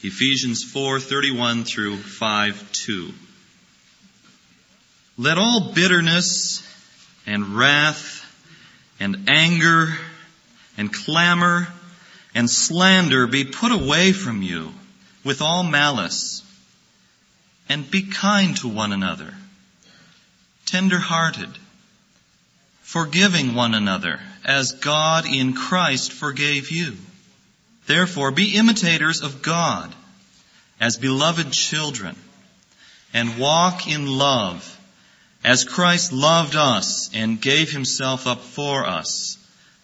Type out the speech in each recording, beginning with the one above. Ephesians 4:31 through 5:2. Let all bitterness and wrath and anger and clamor and slander be put away from you with all malice, and be kind to one another, tender-hearted, forgiving one another, as God in Christ forgave you. Therefore, be imitators of God as beloved children, and walk in love as Christ loved us and gave himself up for us,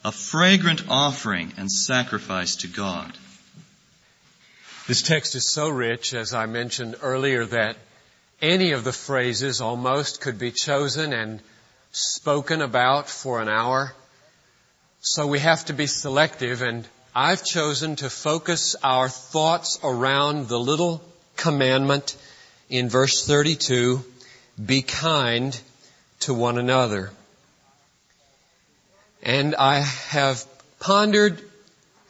a fragrant offering and sacrifice to God. This text is so rich, as I mentioned earlier, that any of the phrases almost could be chosen and spoken about for an hour. So we have to be selective, and I've chosen to focus our thoughts around the little commandment in verse 32, be kind to one another. And I have pondered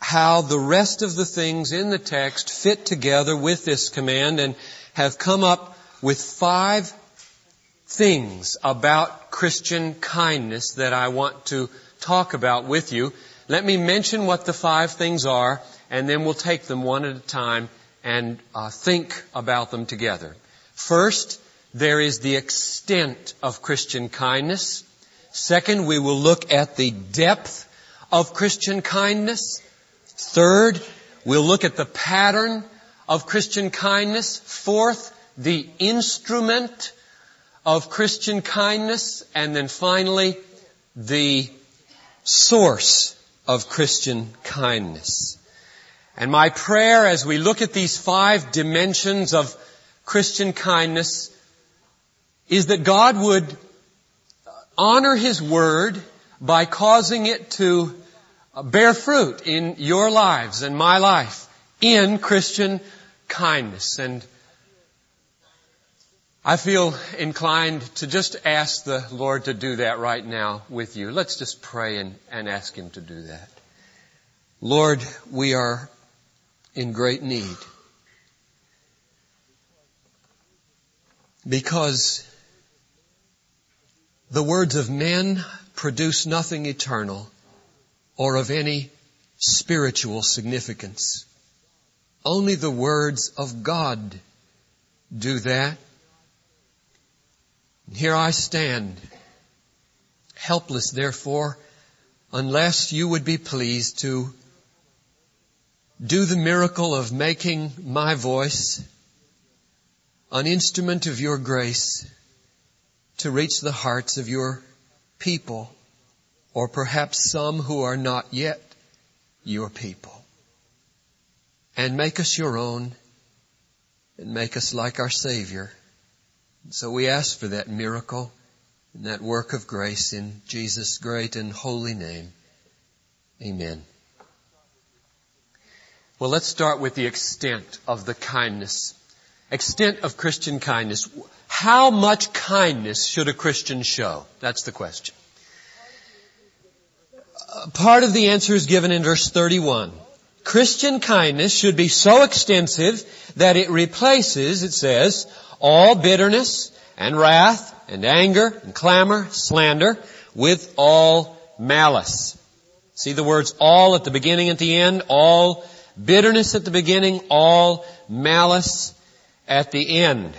how the rest of the things in the text fit together with this command, and have come up with 5 things about Christian kindness that I want to talk about with you. Let me mention what the 5 things are, and then we'll take them one at a time and think about them together. First, there is the extent of Christian kindness. Second, we will look at the depth of Christian kindness. Third, we'll look at the pattern of Christian kindness. Fourth, the instrument of Christian kindness, and then finally, the source of Christian kindness. And my prayer as we look at these 5 dimensions of Christian kindness is that God would honor His Word by causing it to bear fruit in your lives and my life in Christian kindness. And I feel inclined to just ask the Lord to do that right now with you. Let's just pray and ask Him to do that. Lord, we are in great need, because the words of men produce nothing eternal or of any spiritual significance. Only the words of God do that. Here I stand, helpless, therefore, unless you would be pleased to do the miracle of making my voice an instrument of your grace to reach the hearts of your people, or perhaps some who are not yet your people. And make us your own, and make us like our Savior. So we ask for that miracle and that work of grace in Jesus' great and holy name. Amen. Well, let's start with the extent of the kindness. Extent of Christian kindness. How much kindness should a Christian show? That's the question. Part of the answer is given in verse 31. Christian kindness should be so extensive that it replaces, it says, all bitterness and wrath and anger and clamor, slander, with all malice. See the words all at the beginning, at the end, all bitterness at the beginning, all malice at the end.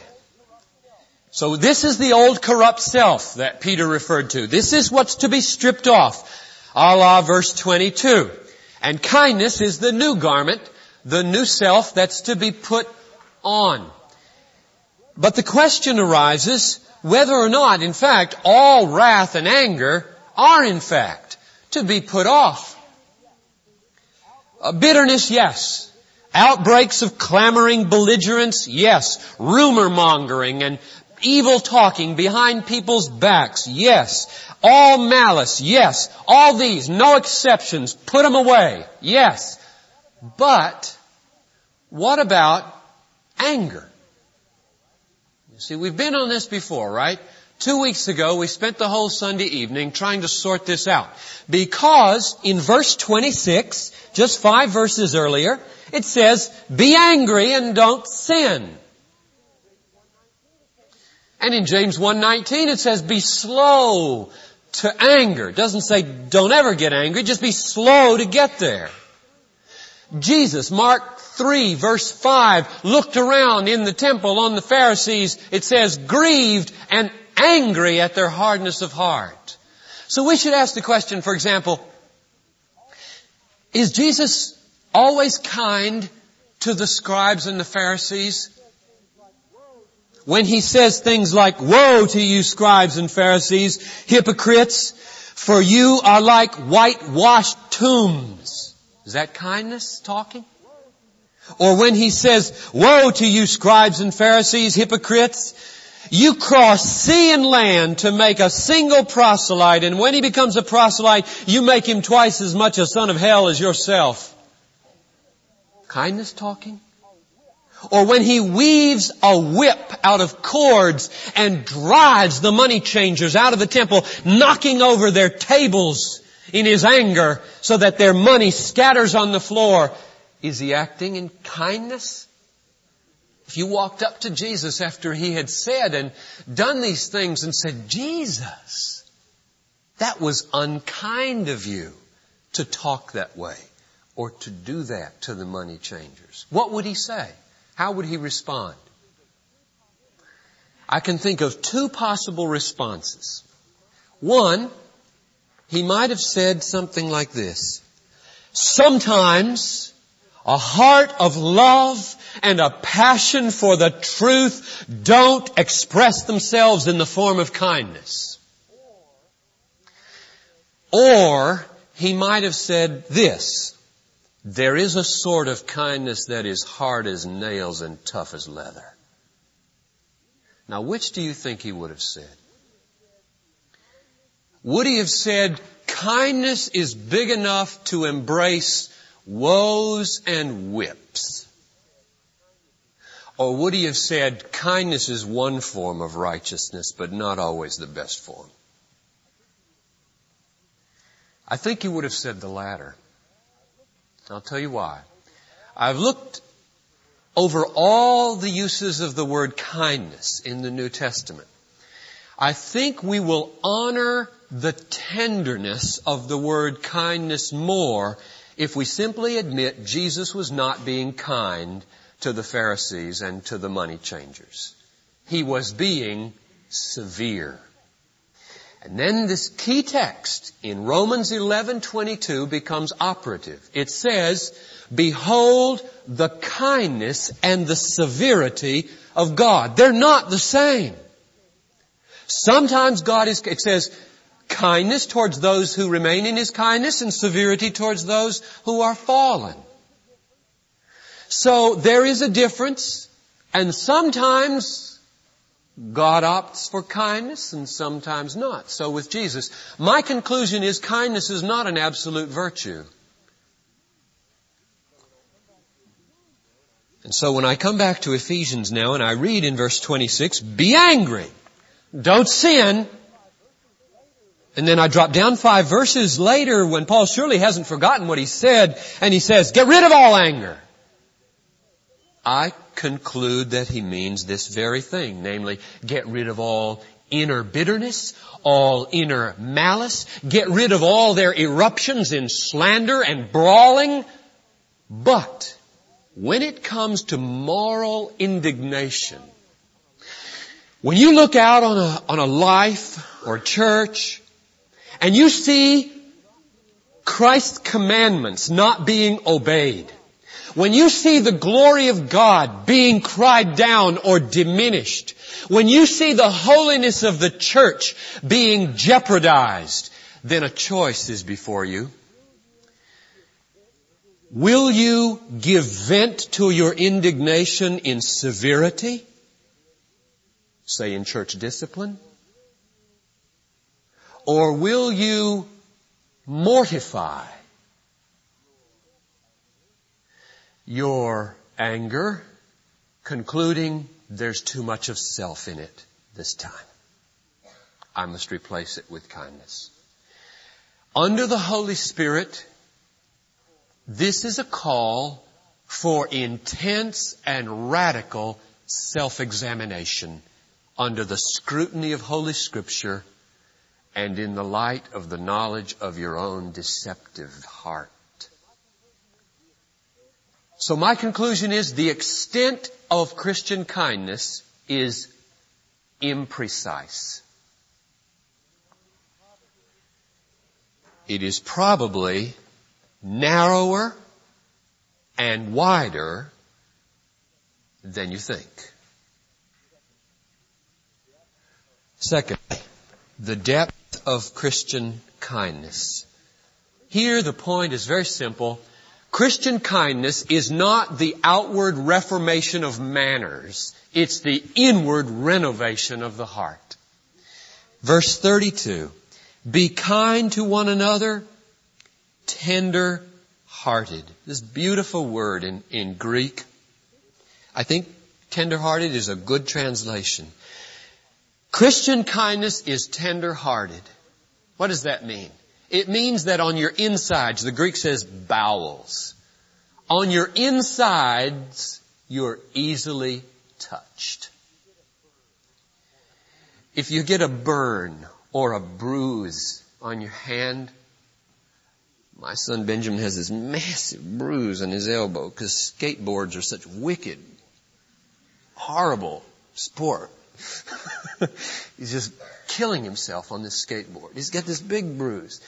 So this is the old corrupt self that Peter referred to. This is what's to be stripped off, a la verse 22. And kindness is the new garment, the new self that's to be put on. But the question arises whether or not, in fact, all wrath and anger are, in fact, to be put off. Bitterness, yes. Outbreaks of clamoring belligerence, yes. Rumor-mongering and evil talking behind people's backs, yes. All malice, yes. All these, no exceptions, put them away, yes. But what about anger? See, we've been on this before, right? 2 weeks ago, we spent the whole Sunday evening trying to sort this out. Because in verse 26, just 5 verses earlier, it says, be angry and don't sin. And in James 1:19, it says, be slow to anger. It doesn't say don't ever get angry, just be slow to get there. Jesus, Mark 3, verse 5, looked around in the temple on the Pharisees. It says, grieved and angry at their hardness of heart. So we should ask the question, for example, is Jesus always kind to the scribes and the Pharisees? When he says things like, woe to you scribes and Pharisees, hypocrites, for you are like whitewashed tombs. Is that kindness talking? Or when he says, woe to you scribes and Pharisees, hypocrites, you cross sea and land to make a single proselyte, and when he becomes a proselyte, you make him twice as much a son of hell as yourself. Kindness talking? Or when he weaves a whip out of cords and drives the money changers out of the temple, knocking over their tables in his anger so that their money scatters on the floor. Is he acting in kindness? If you walked up to Jesus after he had said and done these things and said, Jesus, that was unkind of you to talk that way or to do that to the money changers, what would he say? How would he respond? I can think of 2 possible responses. One, he might have said something like this. Sometimes a heart of love and a passion for the truth don't express themselves in the form of kindness. Or he might have said this. There is a sort of kindness that is hard as nails and tough as leather. Now, which do you think he would have said? Would he have said, kindness is big enough to embrace woes and whips? Or would he have said, kindness is one form of righteousness, but not always the best form? I think he would have said the latter. I'll tell you why. I've looked over all the uses of the word kindness in the New Testament. I think we will honor the tenderness of the word kindness more if we simply admit Jesus was not being kind to the Pharisees and to the money changers. He was being severe. And then this key text in Romans 11:22 becomes operative. It says, behold the kindness and the severity of God. They're not the same. Sometimes God is, it says, kindness towards those who remain in his kindness and severity towards those who are fallen. So there is a difference, and sometimes God opts for kindness and sometimes not. So with Jesus, my conclusion is kindness is not an absolute virtue. And so when I come back to Ephesians now and I read in verse 26, be angry, don't sin. And then I drop down 5 verses later when Paul surely hasn't forgotten what he said, and he says, get rid of all anger. I conclude that he means this very thing, namely, get rid of all inner bitterness, all inner malice, get rid of all their eruptions in slander and brawling. But when it comes to moral indignation, when you look out on a life or church and you see Christ's commandments not being obeyed, when you see the glory of God being cried down or diminished, when you see the holiness of the church being jeopardized, then a choice is before you. Will you give vent to your indignation in severity, say in church discipline? Or will you mortify your anger, concluding there's too much of self in it this time? I must replace it with kindness. Under the Holy Spirit, this is a call for intense and radical self-examination under the scrutiny of Holy Scripture and in the light of the knowledge of your own deceptive heart. So my conclusion is the extent of Christian kindness is imprecise. It is probably narrower and wider than you think. Secondly, the depth of Christian kindness. Here the point is very simple. Christian kindness is not the outward reformation of manners. It's the inward renovation of the heart. Verse 32, be kind to one another, tender-hearted. This beautiful word in Greek. I think tender-hearted is a good translation. Christian kindness is tender-hearted. What does that mean? It means that on your insides, the Greek says bowels. On your insides, you're easily touched. If you get a burn or a bruise on your hand, my son Benjamin has this massive bruise on his elbow because skateboards are such wicked, horrible sport. He's just killing himself on this skateboard. He's got this big bruise.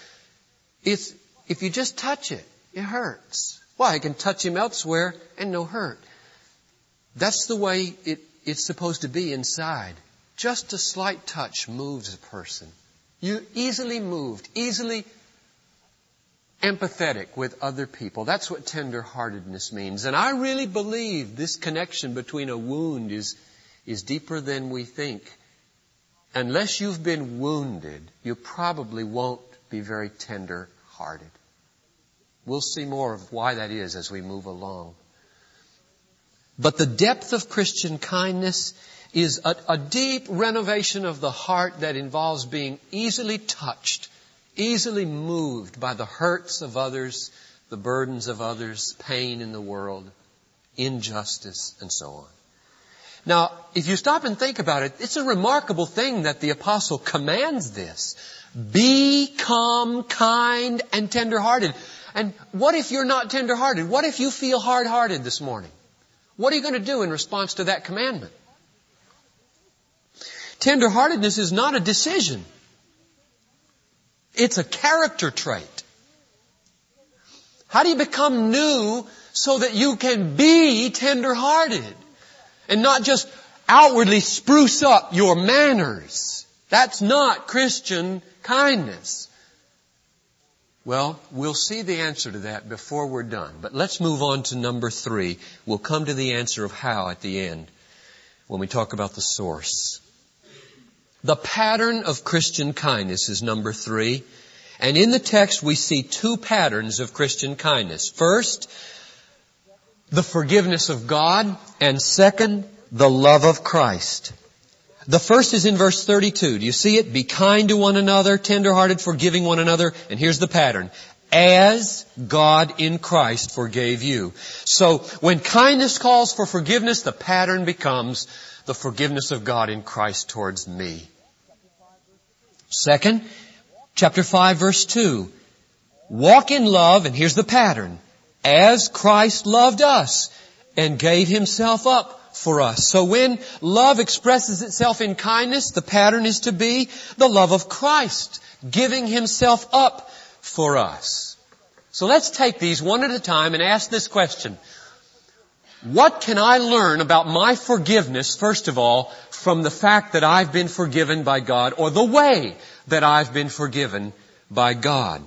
If you just touch it, it hurts. Well, I can touch him elsewhere and no hurt. That's the way it's supposed to be inside. Just a slight touch moves a person. You're easily moved, easily empathetic with other people. That's what tender-heartedness means. And I really believe this connection between a wound is deeper than we think. Unless you've been wounded, you probably won't be very tender-hearted. We'll see more of why that is as we move along. But the depth of Christian kindness is a deep renovation of the heart that involves being easily touched, easily moved by the hurts of others, the burdens of others, pain in the world, injustice, and so on. Now, if you stop and think about it, it's a remarkable thing that the apostle commands this. Become kind and tender-hearted. And what if you're not tender-hearted? What if you feel hard-hearted this morning? What are you going to do in response to that commandment? Tender-heartedness is not a decision. It's a character trait. How do you become new so that you can be tender-hearted? And not just outwardly spruce up your manners. That's not Christian kindness. Well, we'll see the answer to that before we're done. But let's move on to number 3. We'll come to the answer of how at the end when we talk about the source. The pattern of Christian kindness is number 3. And in the text we see 2 patterns of Christian kindness. First, the forgiveness of God, and second, the love of Christ. The first is in verse 32. Do you see it? Be kind to one another, tender-hearted, forgiving one another. And here's the pattern. As God in Christ forgave you. So when kindness calls for forgiveness, the pattern becomes the forgiveness of God in Christ towards me. Second, chapter 5, verse 2. Walk in love, and here's the pattern. As Christ loved us and gave himself up for us. So when love expresses itself in kindness, the pattern is to be the love of Christ, giving himself up for us. So let's take these one at a time and ask this question. What can I learn about my forgiveness, first of all, from the fact that I've been forgiven by God, or the way that I've been forgiven by God?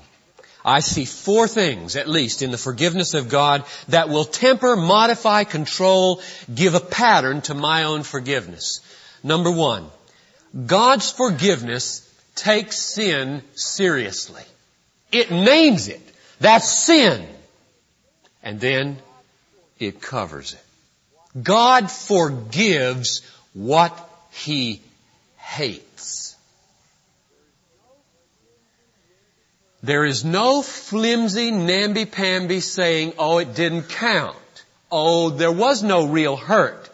I see 4 things, at least, in the forgiveness of God that will temper, modify, control, give a pattern to my own forgiveness. Number 1, God's forgiveness takes sin seriously. It names it. That's sin. And then it covers it. God forgives what He hates. There is no flimsy, namby-pamby saying, oh, it didn't count. Oh, there was no real hurt.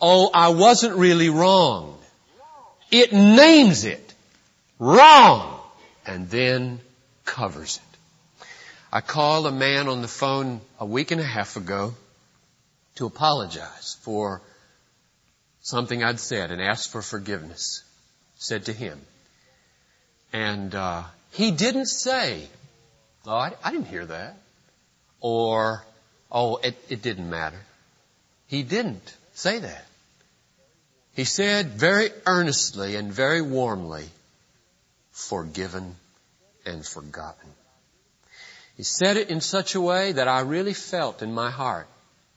Oh, I wasn't really wrong. It names it wrong and then covers it. I called a man on the phone a week and a half ago to apologize for something I'd said and asked for forgiveness, said to him. And he didn't say, oh, I didn't hear that, or, oh, it didn't matter. He didn't say that. He said very earnestly and very warmly, forgiven and forgotten. He said it in such a way that I really felt in my heart,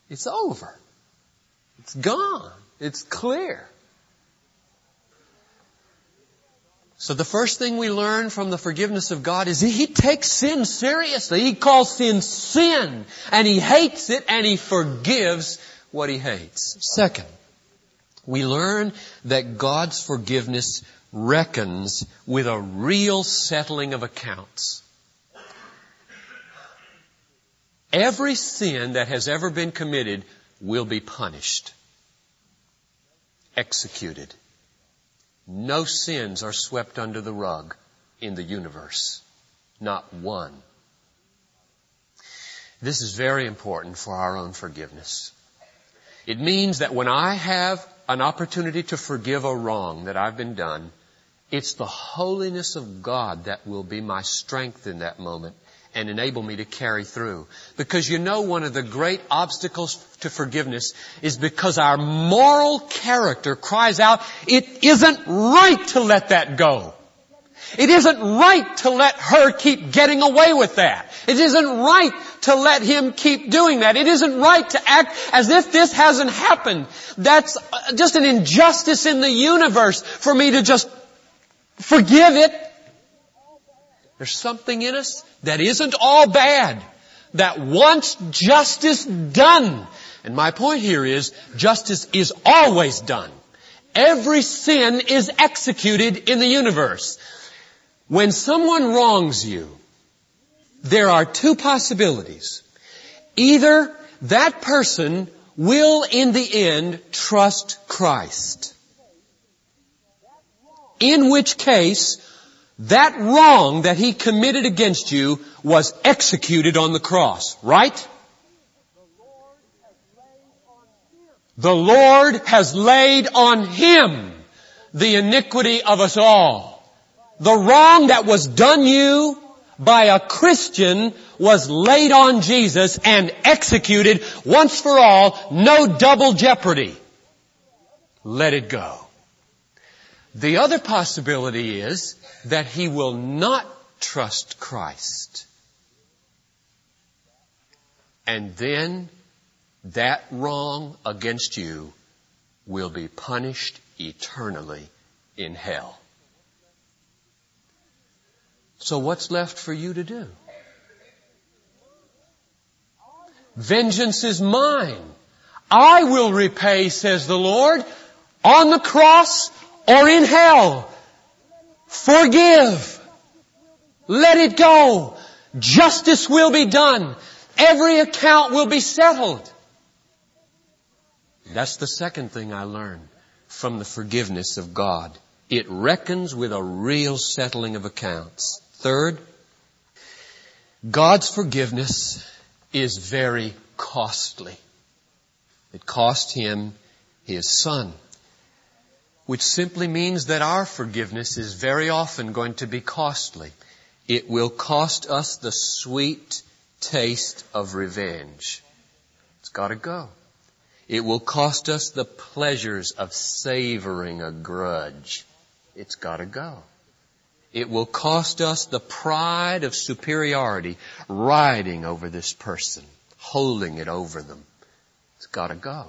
it's over. It's gone. It's clear. So the first thing we learn from the forgiveness of God is He takes sin seriously. He calls sin sin, and He hates it, and He forgives what He hates. Second, we learn that God's forgiveness reckons with a real settling of accounts. Every sin that has ever been committed will be punished, executed. No sins are swept under the rug in the universe. Not one. This is very important for our own forgiveness. It means that when I have an opportunity to forgive a wrong that I've been done, it's the holiness of God that will be my strength in that moment and enable me to carry through. Because you know one of the great obstacles to forgiveness is because our moral character cries out, it isn't right to let that go. It isn't right to let her keep getting away with that. It isn't right to let him keep doing that. It isn't right to act as if this hasn't happened. That's just an injustice in the universe for me to just forgive it. There's something in us that isn't all bad, that wants justice done. And my point here is, justice is always done. Every sin is executed in the universe. When someone wrongs you, there are two possibilities. Either that person will, in the end, trust Christ, in which case that wrong that he committed against you was executed on the cross, right? The Lord has laid on Him the iniquity of us all. The wrong that was done you by a Christian was laid on Jesus and executed once for all, no double jeopardy. Let it go. The other possibility is that he will not trust Christ. And then that wrong against you will be punished eternally in hell. So what's left for you to do? Vengeance is mine. I will repay, says the Lord, on the cross or in hell. Forgive. Let it go. Justice will be done. Every account will be settled. That's the second thing I learned from the forgiveness of God. It reckons with a real settling of accounts. Third, God's forgiveness is very costly. It cost Him His Son, which simply means that our forgiveness is very often going to be costly. It will cost us the sweet taste of revenge. It's got to go. It will cost us the pleasures of savoring a grudge. It's got to go. It will cost us the pride of superiority, riding over this person, holding it over them. It's got to go.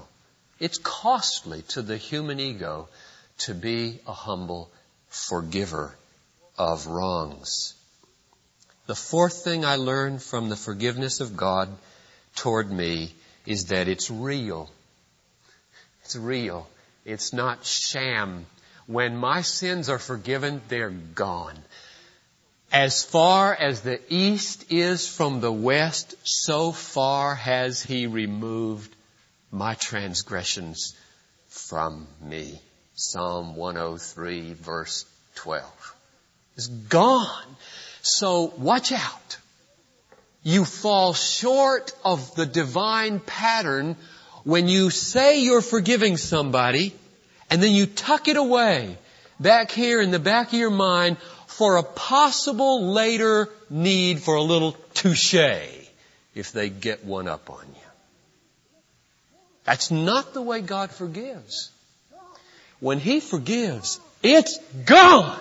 It's costly to the human ego to be a humble forgiver of wrongs. The fourth thing I learned from the forgiveness of God toward me is that it's real. It's real. It's not sham. When my sins are forgiven, they're gone. As far as the east is from the west, so far has he removed my transgressions from me. Psalm 103, verse 12. It's gone. So watch out. You fall short of the divine pattern when you say you're forgiving somebody and then you tuck it away back here in the back of your mind for a possible later need for a little touche if they get one up on you. That's not the way God forgives. When He forgives, it's gone.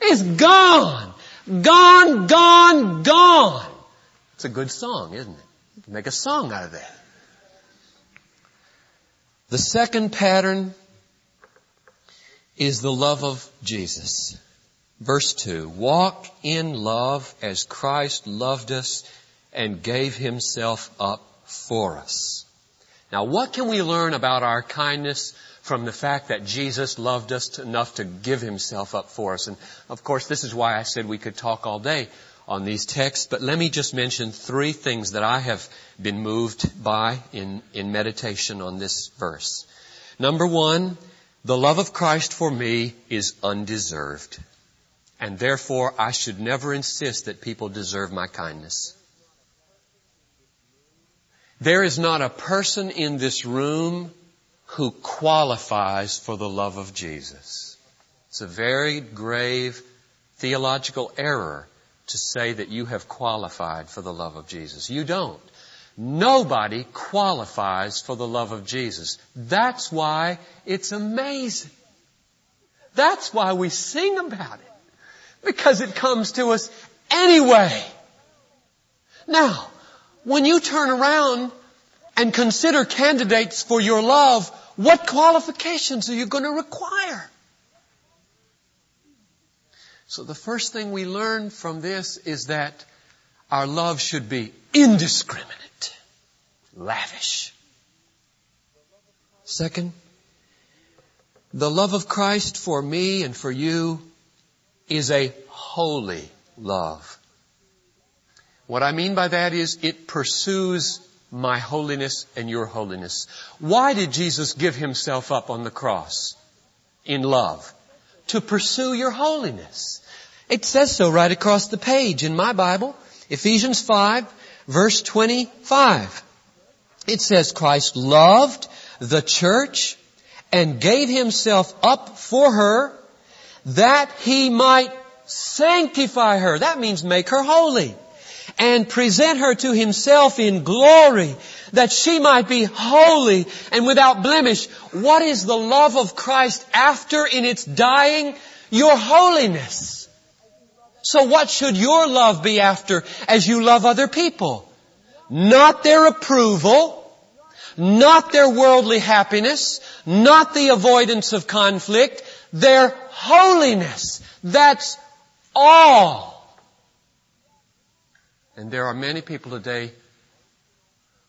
It's gone. Gone, gone, gone. It's a good song, isn't it? Make a song out of that. The second pattern is the love of Jesus. Verse 2, walk in love as Christ loved us and gave Himself up for us. Now, what can we learn about our kindness from the fact that Jesus loved us enough to give Himself up for us? And, of course, this is why I said we could talk all day on these texts. But let me just mention three things that I have been moved by in meditation on this verse. Number one, the love of Christ for me is undeserved. And therefore, I should never insist that people deserve my kindness. There is not a person in this room who qualifies for the love of Jesus. It's a very grave theological error to say that you have qualified for the love of Jesus. You don't. Nobody qualifies for the love of Jesus. That's why it's amazing. That's why we sing about it. Because it comes to us anyway. Now, when you turn around and consider candidates for your love, what qualifications are you going to require? So the first thing we learn from this is that our love should be indiscriminate, lavish. Second, the love of Christ for me and for you is a holy love. What I mean by that is it pursues my holiness and your holiness. Why did Jesus give Himself up on the cross in love? To pursue your holiness. It says so right across the page in my Bible, Ephesians 5, verse 25. It says, Christ loved the church and gave Himself up for her, that He might sanctify her. That means make her holy. And present her to Himself in glory, that she might be holy and without blemish. What is the love of Christ after in its dying? Your holiness. So what should your love be after as you love other people? Not their approval. Not their worldly happiness. Not the avoidance of conflict. Their holiness. That's all. And there are many people today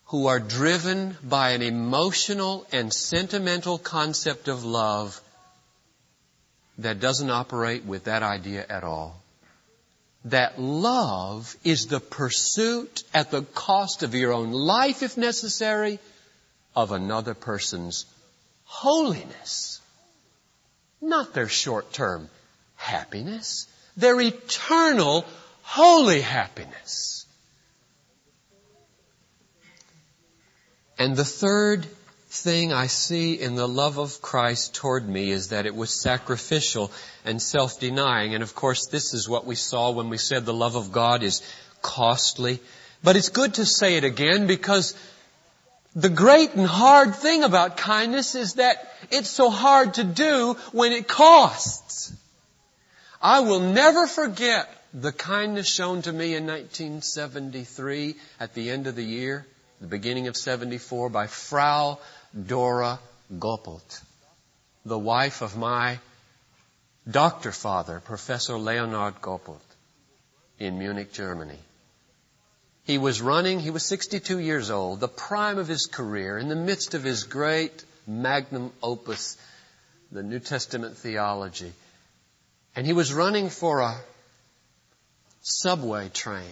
who are driven by an emotional and sentimental concept of love that doesn't operate with that idea at all. That love is the pursuit at the cost of your own life, if necessary, of another person's holiness. Not their short-term happiness, their eternal holy happiness. And the third thing I see in the love of Christ toward me is that it was sacrificial and self-denying. And of course, this is what we saw when we said the love of God is costly. But it's good to say it again, because the great and hard thing about kindness is that it's so hard to do when it costs. I will never forget the kindness shown to me in 1973 at the end of the year. The beginning of 74 by Frau Dora Goppelt, the wife of my doctor father, Professor Leonard Goppelt, in Munich, Germany. He was 62 years old, the prime of his career, in the midst of his great magnum opus, the New Testament theology. And he was running for a subway train.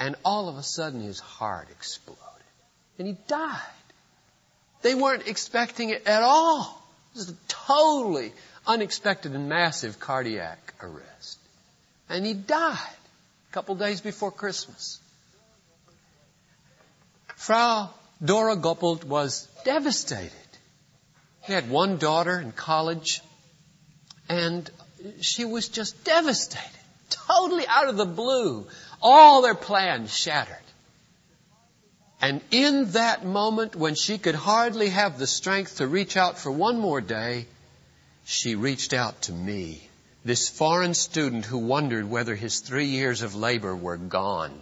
And all of a sudden his heart exploded. And he died. They weren't expecting it at all. It was a totally unexpected and massive cardiac arrest. And he died a couple days before Christmas. Frau Dora Goppelt was devastated. They had one daughter in college, and she was just devastated, totally out of the blue. All their plans shattered. And in that moment, when she could hardly have the strength to reach out for one more day, she reached out to me, this foreign student who wondered whether his 3 years of labor were gone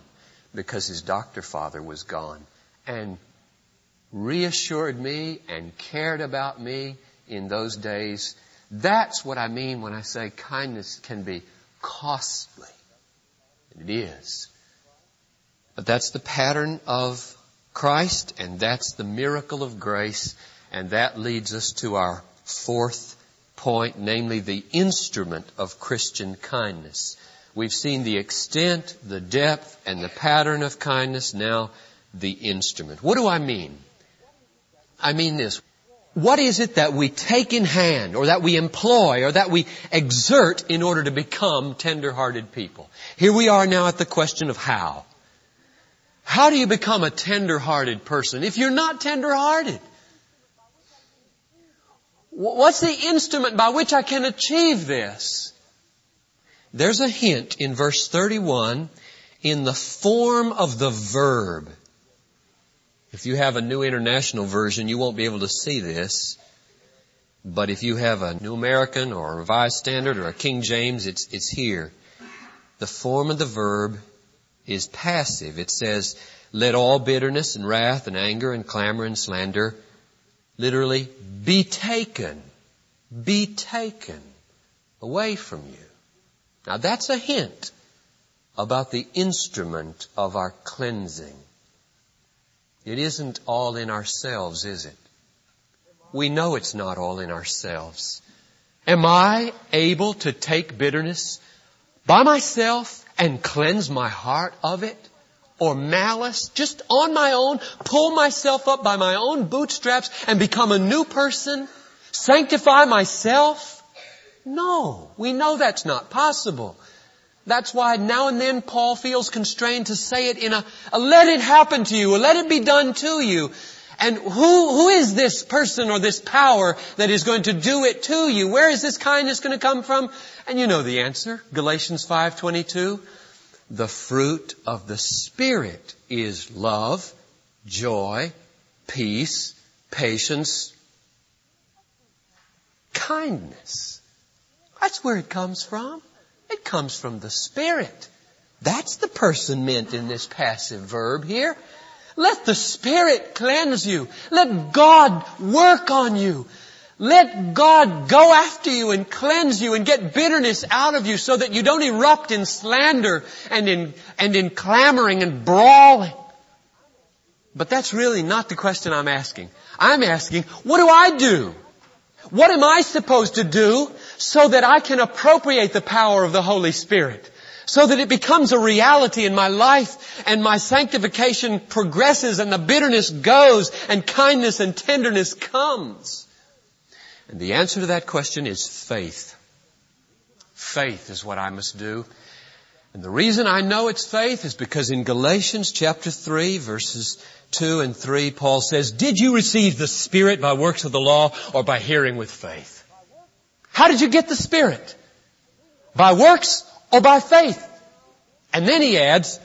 because his doctor father was gone, and reassured me and cared about me in those days. That's what I mean when I say kindness can be costly. It is. But that's the pattern of Christ, and that's the miracle of grace, and that leads us to our fourth point, namely the instrument of Christian kindness. We've seen the extent, the depth, and the pattern of kindness. Now, the instrument. What do I mean? I mean this. What is it that we take in hand, or that we employ, or that we exert in order to become tender-hearted people? Here we are now at the question of how. How do you become a tender-hearted person if you're not tender-hearted? What's the instrument by which I can achieve this? There's a hint in verse 31 in the form of the verb. If you have a New International Version, you won't be able to see this. But if you have a New American or a Revised Standard or a King James, it's here. The form of the verb is passive. It says, let all bitterness and wrath and anger and clamor and slander, literally, be taken away from you. Now that's a hint about the instrument of our cleansing. It isn't all in ourselves, is it? We know it's not all in ourselves. Am I able to take bitterness by myself and cleanse my heart of it? Or malice, just on my own, pull myself up by my own bootstraps and become a new person? Sanctify myself? No, we know that's not possible. That's why now and then Paul feels constrained to say it in a let it happen to you, or let it be done to you. And who is this person or this power that is going to do it to you? Where is this kindness going to come from? And you know the answer, Galatians 5:22. The fruit of the Spirit is love, joy, peace, patience, kindness. That's where it comes from. It comes from the Spirit. That's the person meant in this passive verb here. Let the Spirit cleanse you. Let God work on you. Let God go after you and cleanse you and get bitterness out of you so that you don't erupt in slander and in clamoring and brawling. But that's really not the question I'm asking. I'm asking, what do I do? What am I supposed to do so that I can appropriate the power of the Holy Spirit? So that it becomes a reality in my life and my sanctification progresses and the bitterness goes and kindness and tenderness comes. And the answer to that question is faith. Faith is what I must do. And the reason I know it's faith is because in Galatians chapter 3, verses 2 and 3, Paul says, did you receive the Spirit by works of the law or by hearing with faith? How did you get the Spirit? By works or by faith? And then he adds,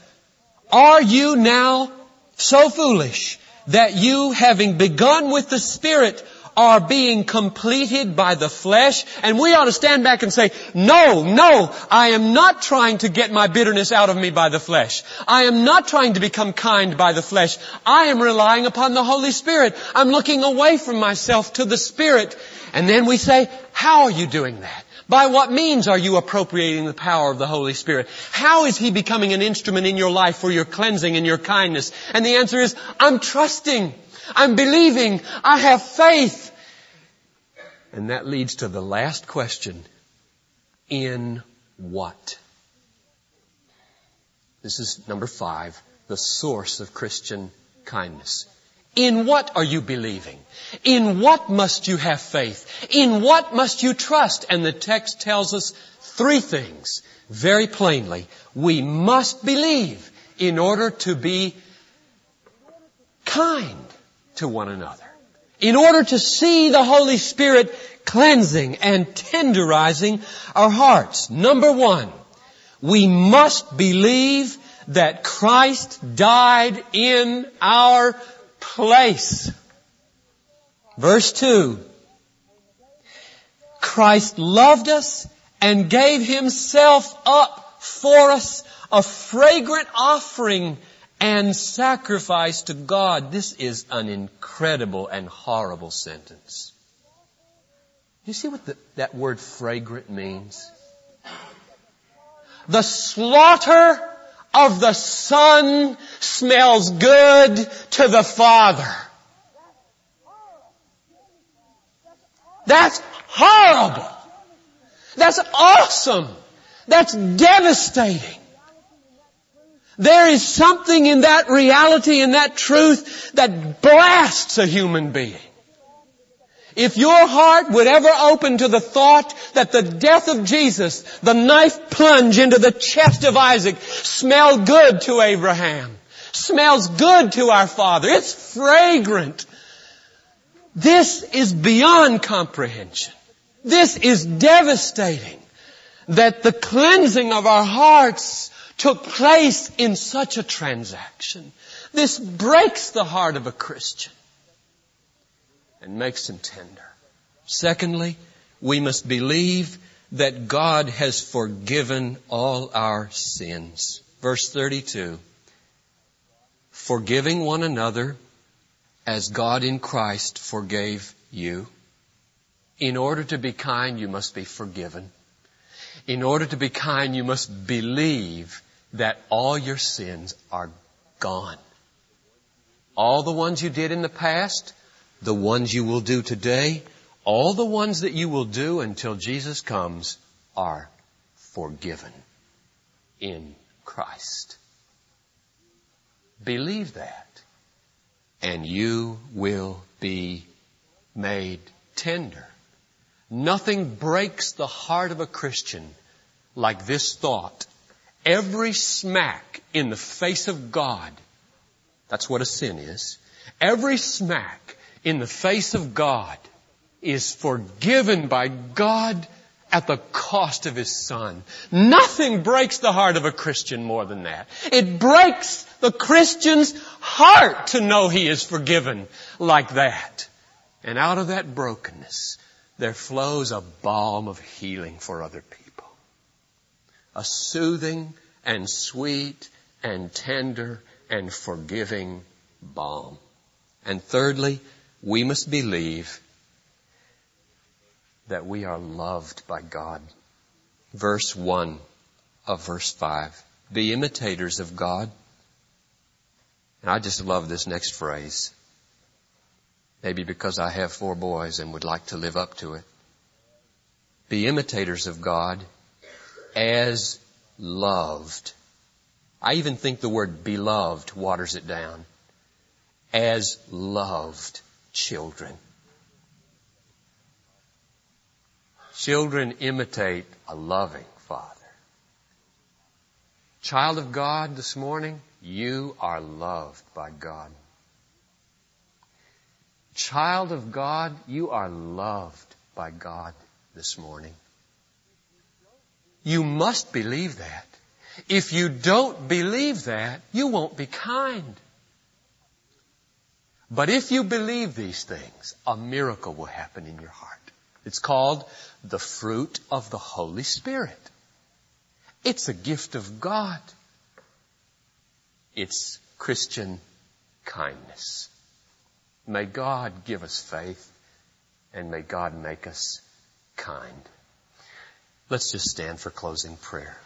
are you now so foolish that you, having begun with the Spirit, are being completed by the flesh? And we ought to stand back and say, no, I am not trying to get my bitterness out of me by the flesh. I am not trying to become kind by the flesh. I am relying upon the Holy Spirit. I'm looking away from myself to the Spirit. And then we say, how are you doing that? By what means are you appropriating the power of the Holy Spirit? How is He becoming an instrument in your life for your cleansing and your kindness? And the answer is, I'm trusting. I'm believing. I have faith. And that leads to the last question. In what? This is number 5, the source of Christian kindness. In what are you believing? In what must you have faith? In what must you trust? And the text tells us 3 things very plainly. We must believe in order to be kind to one another. In order to see the Holy Spirit cleansing and tenderizing our hearts. Number 1, we must believe that Christ died in our place. Verse 2, Christ loved us and gave himself up for us, a fragrant offering and sacrifice to God. This is an incredible and horrible sentence. You see what that word fragrant means? The slaughter of the Son smells good to the Father. That's horrible. That's awesome. That's devastating. There is something in that reality, in that truth, that blasts a human being. If your heart would ever open to the thought that the death of Jesus, the knife plunge into the chest of Isaac, smelled good to Abraham, smells good to our Father, it's fragrant. This is beyond comprehension. This is devastating, that the cleansing of our hearts took place in such a transaction. This breaks the heart of a Christian and makes him tender. Secondly, we must believe that God has forgiven all our sins. Verse 32, forgiving one another as God in Christ forgave you. In order to be kind, you must be forgiven. In order to be kind, you must believe that all your sins are gone. All the ones you did in the past, the ones you will do today, all the ones that you will do until Jesus comes are forgiven in Christ. Believe that, and you will be made tender. Nothing breaks the heart of a Christian like this thought. Every smack in the face of God, that's what a sin is. Every smack in the face of God is forgiven by God at the cost of His Son. Nothing breaks the heart of a Christian more than that. It breaks the Christian's heart to know he is forgiven like that. And out of that brokenness, there flows a balm of healing for other people. A soothing and sweet and tender and forgiving balm. And thirdly, we must believe that we are loved by God. Verse 1 of verse 5. Be imitators of God. And I just love this next phrase. Maybe because I have 4 boys and would like to live up to it. Be imitators of God as loved. I even think the word beloved waters it down. As loved children. Children imitate a loving Father. Child of God this morning, you are loved by God. Child of God, you are loved by God this morning. You must believe that. If you don't believe that, you won't be kind. But if you believe these things, a miracle will happen in your heart. It's called the fruit of the Holy Spirit. It's a gift of God. It's Christian kindness. May God give us faith, and may God make us kind. Let's just stand for closing prayer.